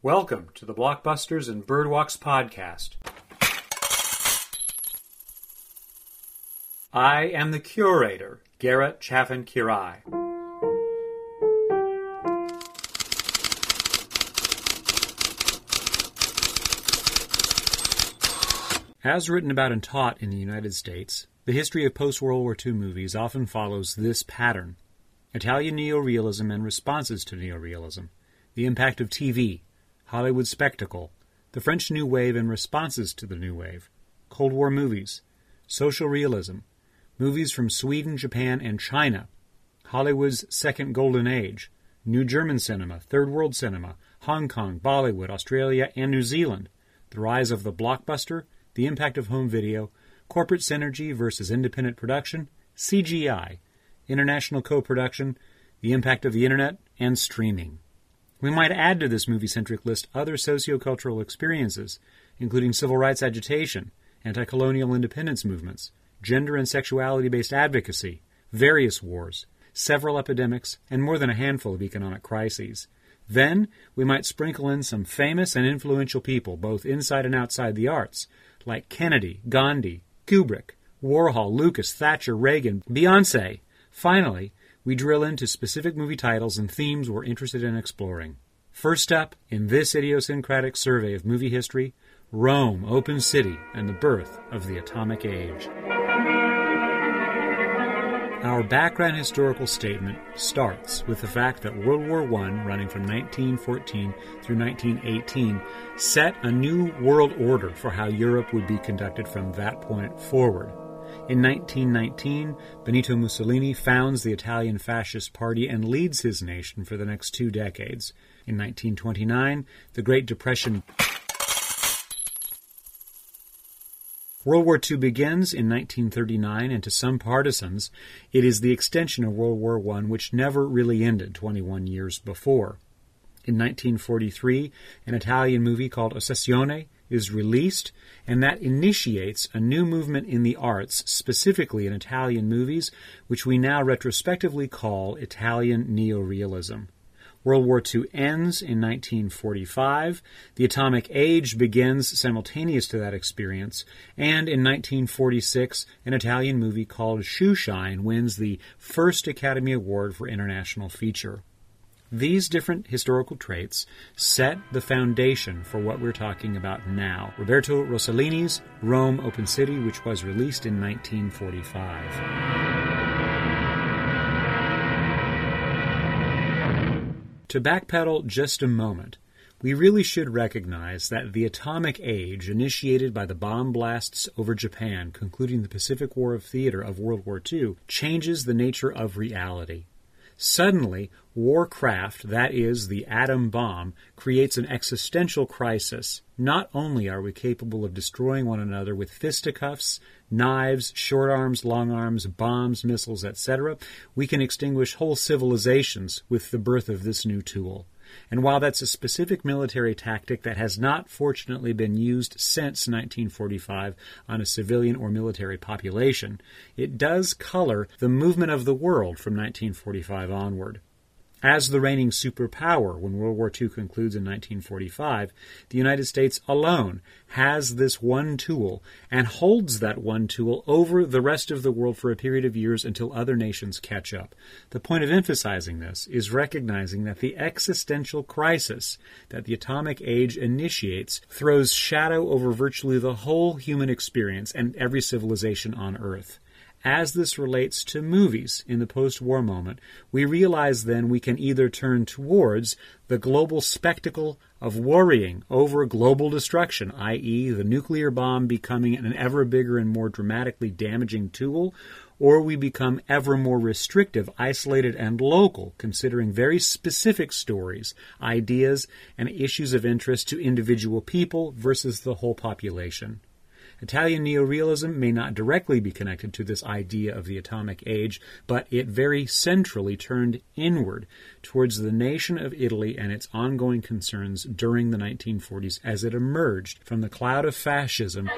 Welcome to the Blockbusters and Birdwalks podcast. I am the curator, Garrett Chaffin-Kirai. As written about and taught in the United States, the history of post-World War II movies often follows this pattern: Italian neorealism and responses to neorealism, the impact of TV, Hollywood spectacle, the French New Wave and responses to the New Wave, Cold War movies, social realism, movies from Sweden, Japan, and China, Hollywood's second golden age, new German cinema, third world cinema, Hong Kong, Bollywood, Australia, and New Zealand, the rise of the blockbuster, the impact of home video, corporate synergy versus independent production, CGI, international co-production, the impact of the internet, and streaming. We might add to this movie-centric list other sociocultural experiences, including civil rights agitation, anti-colonial independence movements, gender and sexuality-based advocacy, various wars, several epidemics, and more than a handful of economic crises. Then, we might sprinkle in some famous and influential people, both inside and outside the arts, like Kennedy, Gandhi, Kubrick, Warhol, Lucas, Thatcher, Reagan, Beyoncé. Finally, we drill into specific movie titles and themes we're interested in exploring. First up, in this idiosyncratic survey of movie history, Rome, Open City, and the Birth of the Atomic Age. Our background historical statement starts with the fact that World War I, running from 1914 through 1918, set a new world order for how Europe would be conducted from that point forward. In 1919, Benito Mussolini founds the Italian Fascist Party and leads his nation for the next 2 decades. In 1929, the Great Depression. World War II begins in 1939, and to some partisans, it is the extension of World War I, which never really ended 21 years before. In 1943, an Italian movie called Ossessione is released, and that initiates a new movement in the arts, specifically in Italian movies, which we now retrospectively call Italian neorealism. World War II ends in 1945, the Atomic Age begins simultaneous to that experience, and in 1946, an Italian movie called Shoeshine wins the first Academy Award for International Feature. These different historical traits set the foundation for what we're talking about now: Roberto Rossellini's Rome, Open City, which was released in 1945. To backpedal just a moment, we really should recognize that the Atomic Age, initiated by the bomb blasts over Japan, concluding the Pacific War of Theater of World War II, changes the nature of reality. Suddenly, warcraft, that is, the atom bomb, creates an existential crisis. Not only are we capable of destroying one another with fisticuffs, knives, short arms, long arms, bombs, missiles, etc., we can extinguish whole civilizations with the birth of this new tool. And while that's a specific military tactic that has not fortunately been used since 1945 on a civilian or military population, it does color the movement of the world from 1945 onward. As the reigning superpower when World War II concludes in 1945, the United States alone has this one tool and holds that one tool over the rest of the world for a period of years until other nations catch up. The point of emphasizing this is recognizing that the existential crisis that the Atomic Age initiates throws shadow over virtually the whole human experience and every civilization on Earth. As this relates to movies in the post-war moment, we realize then we can either turn towards the global spectacle of worrying over global destruction, i.e. the nuclear bomb becoming an ever bigger and more dramatically damaging tool, or we become ever more restrictive, isolated, and local, considering very specific stories, ideas, and issues of interest to individual people versus the whole population. Italian neorealism may not directly be connected to this idea of the Atomic Age, but it very centrally turned inward towards the nation of Italy and its ongoing concerns during the 1940s as it emerged from the cloud of fascism.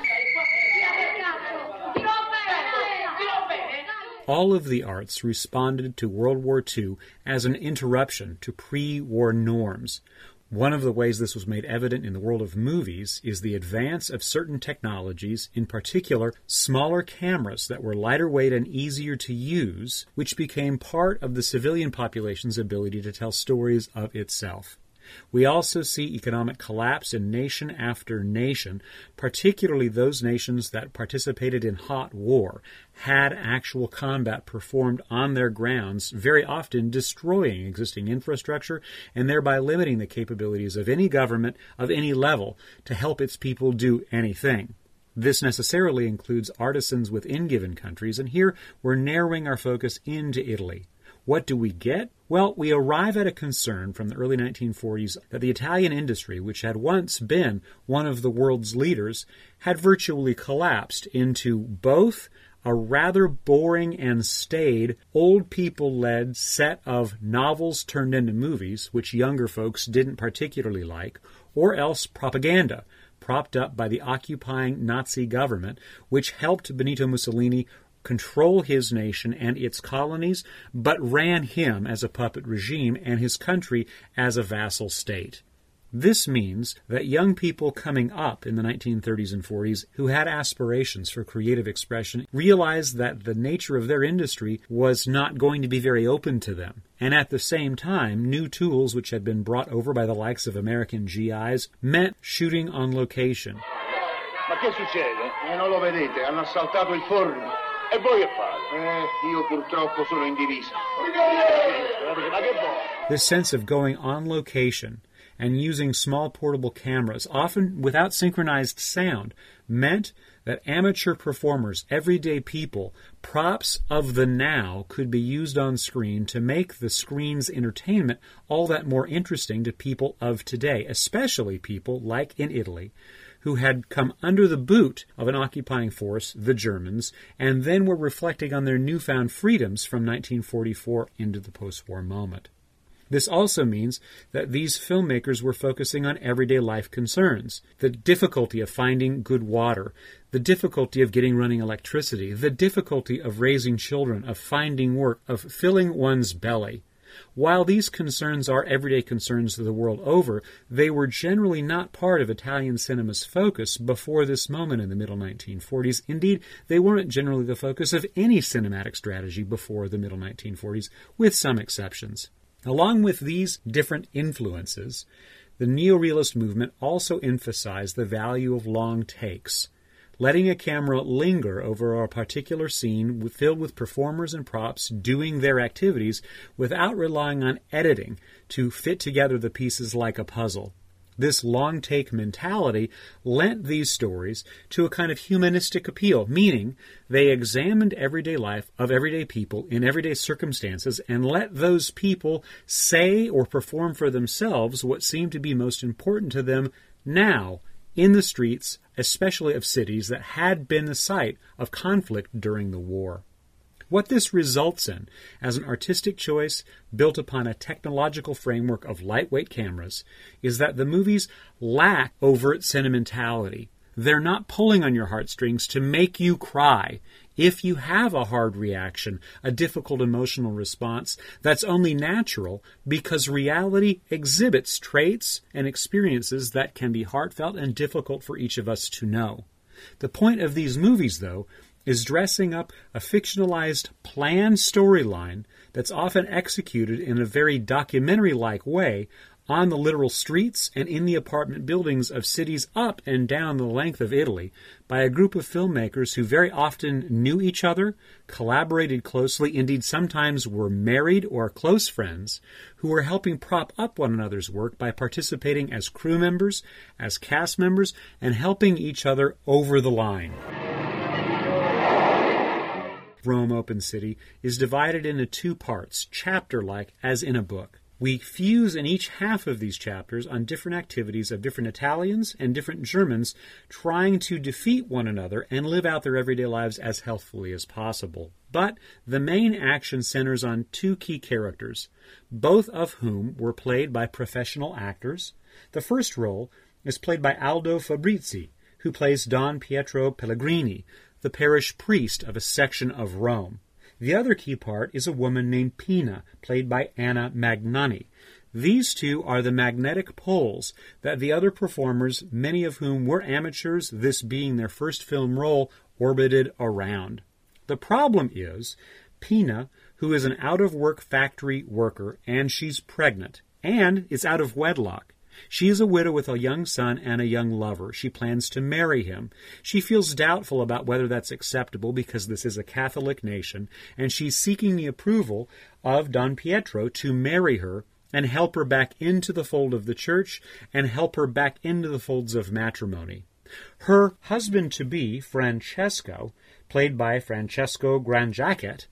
All of the arts responded to World War II as an interruption to pre-war norms. One of the ways this was made evident in the world of movies is the advance of certain technologies, in particular smaller cameras that were lighter weight and easier to use, which became part of the civilian population's ability to tell stories of itself. We also see economic collapse in nation after nation, particularly those nations that participated in hot war, had actual combat performed on their grounds, very often destroying existing infrastructure and thereby limiting the capabilities of any government of any level to help its people do anything. This necessarily includes artisans within given countries, and here we're narrowing our focus into Italy. What do we get? Well, we arrive at a concern from the early 1940s that the Italian industry, which had once been one of the world's leaders, had virtually collapsed into both a rather boring and staid, old people-led set of novels turned into movies, which younger folks didn't particularly like, or else propaganda, propped up by the occupying Nazi government, which helped Benito Mussolini control his nation and its colonies, but ran him as a puppet regime and his country as a vassal state. This means that young people coming up in the 1930s and 40s who had aspirations for creative expression realized that the nature of their industry was not going to be very open to them. And at the same time, new tools which had been brought over by the likes of American GIs meant shooting on location. Ma che succede? Non lo vedete, hanno assaltato il forno. E voi che fate? Io purtroppo sono in divisa. This sense of going on location and using small portable cameras, often without synchronized sound, meant that amateur performers, everyday people, props of the now could be used on screen to make the screen's entertainment all that more interesting to people of today, especially people like in Italy, who had come under the boot of an occupying force, the Germans, and then were reflecting on their newfound freedoms from 1944 into the post-war moment. This also means that these filmmakers were focusing on everyday life concerns, the difficulty of finding good water, the difficulty of getting running electricity, the difficulty of raising children, of finding work, of filling one's belly. While these concerns are everyday concerns the world over, they were generally not part of Italian cinema's focus before this moment in the middle 1940s. Indeed, they weren't generally the focus of any cinematic strategy before the middle 1940s, with some exceptions. Along with these different influences, the neorealist movement also emphasized the value of long takes. Letting a camera linger over a particular scene filled with performers and props doing their activities without relying on editing to fit together the pieces like a puzzle. This long-take mentality lent these stories to a kind of humanistic appeal, meaning they examined everyday life of everyday people in everyday circumstances and let those people say or perform for themselves what seemed to be most important to them now, in the streets, especially of cities that had been the site of conflict during the war. What this results in, as an artistic choice built upon a technological framework of lightweight cameras, is that the movies lack overt sentimentality. They're not pulling on your heartstrings to make you cry if you have a hard reaction, a difficult emotional response that's only natural because reality exhibits traits and experiences that can be heartfelt and difficult for each of us to know. The point of these movies, though, is dressing up a fictionalized, planned storyline that's often executed in a very documentary-like way on the literal streets and in the apartment buildings of cities up and down the length of Italy by a group of filmmakers who very often knew each other, collaborated closely, indeed sometimes were married or close friends, who were helping prop up one another's work by participating as crew members, as cast members, and helping each other over the line. Rome, Open City, is divided into two parts, chapter-like, as in a book. We fuse in each half of these chapters on different activities of different Italians and different Germans trying to defeat one another and live out their everyday lives as healthfully as possible. But the main action centers on two key characters, both of whom were played by professional actors. The first role is played by Aldo Fabrizi, who plays Don Pietro Pellegrini, the parish priest of a section of Rome. The other key part is a woman named Pina, played by Anna Magnani. These two are the magnetic poles that the other performers, many of whom were amateurs, this being their first film role, orbited around. The problem is, Pina, who is an out-of-work factory worker, and she's pregnant, and is out of wedlock. She is a widow with a young son and a young lover. She plans to marry him. She feels doubtful about whether that's acceptable because this is a Catholic nation, and she's seeking the approval of Don Pietro to marry her and help her back into the fold of the church and help her back into the folds of matrimony. Her husband-to-be, Francesco, played by Francesco Grandjacquet,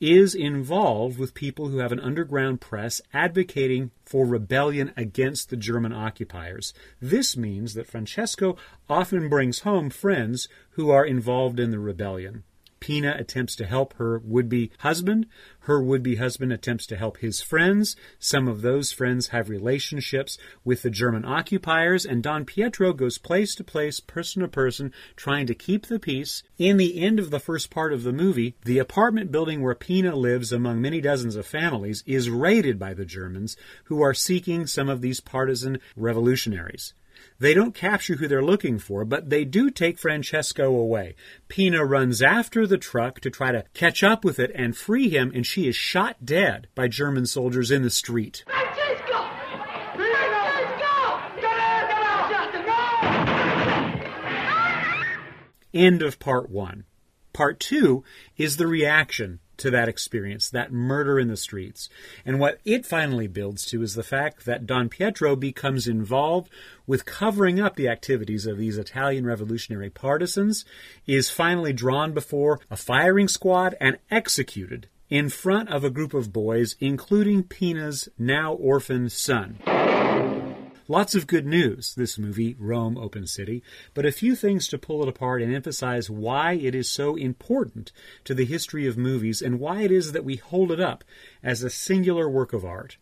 is involved with people who have an underground press advocating for rebellion against the German occupiers. This means that Francesco often brings home friends who are involved in the rebellion. Pina attempts to help her would-be husband. Her would-be husband attempts to help his friends. Some of those friends have relationships with the German occupiers, and Don Pietro goes place to place, person to person, trying to keep the peace. In the end of the first part of the movie, the apartment building where Pina lives among many dozens of families is raided by the Germans, who are seeking some of these partisan revolutionaries. They don't capture who they're looking for, but they do take Francesco away. Pina runs after the truck to try to catch up with it and free him, and she is shot dead by German soldiers in the street. Francesco! Francesco! End of part one. Part two is the reaction to that experience, that murder in the streets. And what it finally builds to is the fact that Don Pietro becomes involved with covering up the activities of these Italian revolutionary partisans, is finally drawn before a firing squad and executed in front of a group of boys, including Pina's now orphaned son. Lots of good news, this movie, Rome, Open City, but a few things to pull it apart and emphasize why it is so important to the history of movies and why it is that we hold it up as a singular work of art.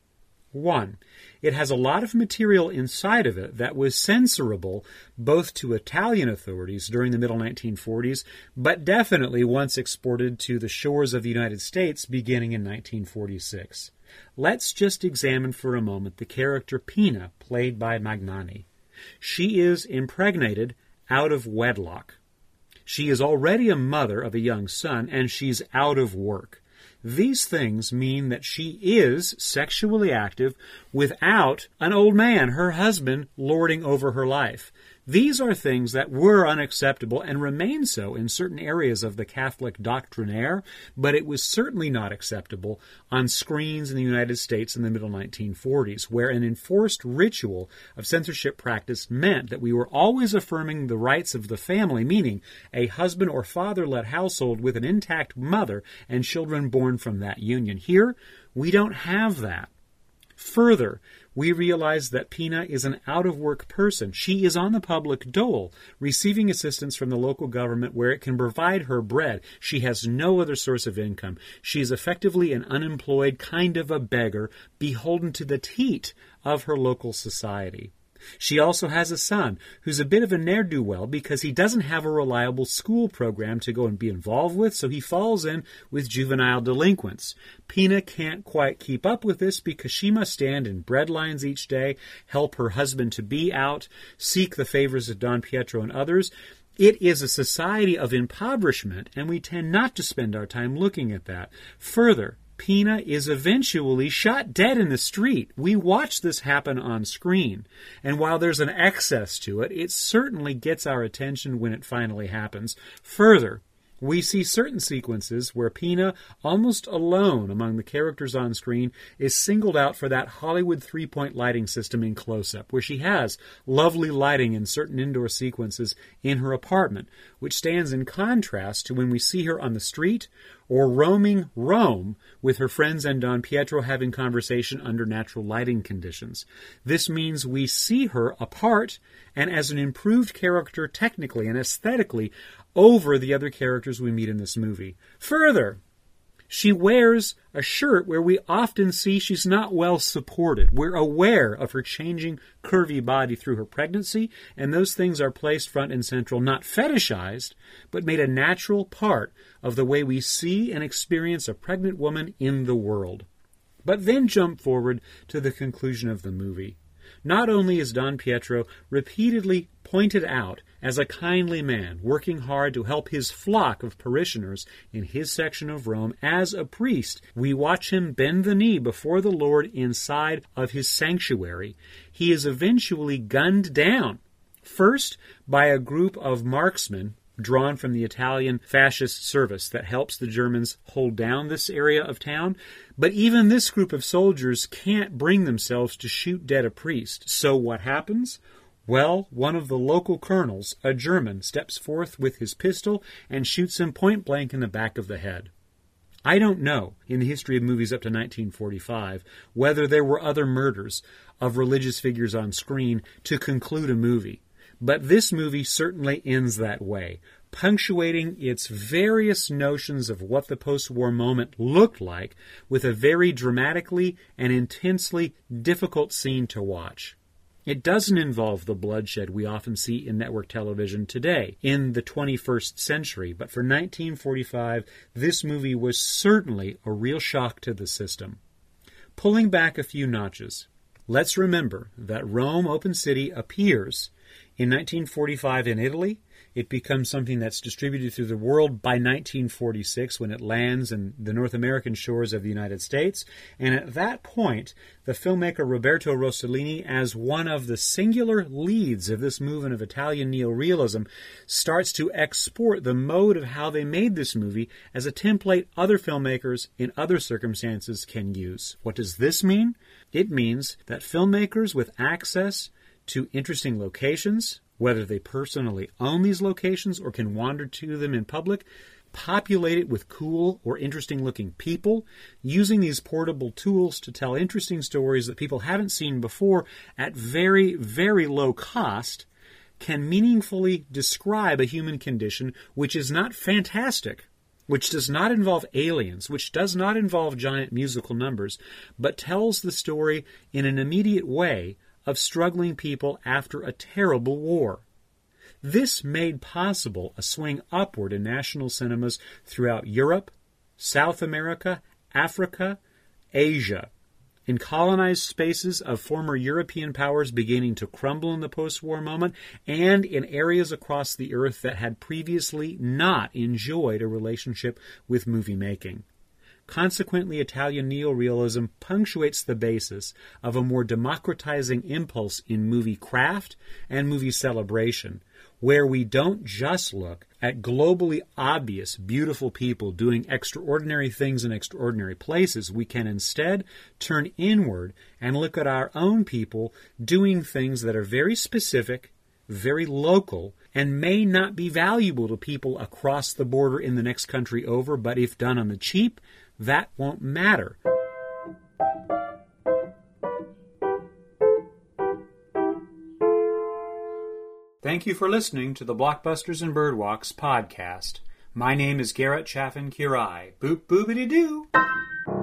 1. It has a lot of material inside of it that was censorable both to Italian authorities during the middle 1940s, but definitely once exported to the shores of the United States beginning in 1946. Let's just examine for a moment the character Pina, played by Magnani. She is impregnated out of wedlock. She is already a mother of a young son, and she's out of work. These things mean that she is sexually active without an old man, her husband, lording over her life. These are things that were unacceptable and remain so in certain areas of the Catholic doctrinaire, but it was certainly not acceptable on screens in the United States in the middle 1940s, where an enforced ritual of censorship practice meant that we were always affirming the rights of the family, meaning a husband or father-led household with an intact mother and children born from that union. Here, we don't have that. Further, we realize that Pina is an out-of-work person. She is on the public dole, receiving assistance from the local government where it can provide her bread. She has no other source of income. She is effectively an unemployed, kind of a beggar, beholden to the teat of her local society. She also has a son who's a bit of a ne'er-do-well because he doesn't have a reliable school program to go and be involved with, so he falls in with juvenile delinquents. Pina can't quite keep up with this because she must stand in bread lines each day, help her husband-to-be out, seek the favors of Don Pietro and others. It is a society of impoverishment, and we tend not to spend our time looking at that. Further, Pina is eventually shot dead in the street. We watch this happen on screen, and while there's an excess to it, it certainly gets our attention when it finally happens. Further, we see certain sequences where Pina, almost alone among the characters on screen, is singled out for that Hollywood three-point lighting system in close-up, where she has lovely lighting in certain indoor sequences in her apartment, which stands in contrast to when we see her on the street or roaming Rome with her friends and Don Pietro having conversation under natural lighting conditions. This means we see her apart and as an improved character technically and aesthetically over the other characters we meet in this movie. Further, she wears a shirt where we often see she's not well supported. We're aware of her changing curvy body through her pregnancy, and those things are placed front and central, not fetishized, but made a natural part of the way we see and experience a pregnant woman in the world. But then jump forward to the conclusion of the movie. Not only is Don Pietro repeatedly pointed out as a kindly man working hard to help his flock of parishioners in his section of Rome as a priest, we watch him bend the knee before the Lord inside of his sanctuary. He is eventually gunned down, first by a group of marksmen drawn from the Italian fascist service that helps the Germans hold down this area of town. But even this group of soldiers can't bring themselves to shoot dead a priest. So what happens? Well, one of the local colonels, a German, steps forth with his pistol and shoots him point blank in the back of the head. I don't know, in the history of movies up to 1945, whether there were other murders of religious figures on screen to conclude a movie. But this movie certainly ends that way, punctuating its various notions of what the post-war moment looked like with a very dramatically and intensely difficult scene to watch. It doesn't involve the bloodshed we often see in network television today, in the 21st century, but for 1945, this movie was certainly a real shock to the system. Pulling back a few notches, let's remember that Rome, Open City appears in 1945 in Italy. It becomes something that's distributed through the world by 1946 when it lands in the North American shores of the United States. And at that point, the filmmaker Roberto Rossellini, as one of the singular leads of this movement of Italian neorealism, starts to export the mode of how they made this movie as a template other filmmakers in other circumstances can use. What does this mean? It means that filmmakers with access to interesting locations, whether they personally own these locations or can wander to them in public, populate it with cool or interesting-looking people, using these portable tools to tell interesting stories that people haven't seen before at very, very low cost, can meaningfully describe a human condition which is not fantastic, which does not involve aliens, which does not involve giant musical numbers, but tells the story in an immediate way of struggling people after a terrible war. This made possible a swing upward in national cinemas throughout Europe, South America, Africa, Asia. In colonized spaces of former European powers beginning to crumble in the post-war moment, and in areas across the earth that had previously not enjoyed a relationship with movie making. Consequently, Italian neorealism punctuates the basis of a more democratizing impulse in movie craft and movie celebration, where we don't just look at globally obvious, beautiful people doing extraordinary things in extraordinary places. We can instead turn inward and look at our own people doing things that are very specific, very local, and may not be valuable to people across the border in the next country over, but if done on the cheap, that won't matter. Thank you for listening to the Blockbusters and Birdwalks podcast. My name is Garrett Chaffin-Kirai. Boop boobity doo!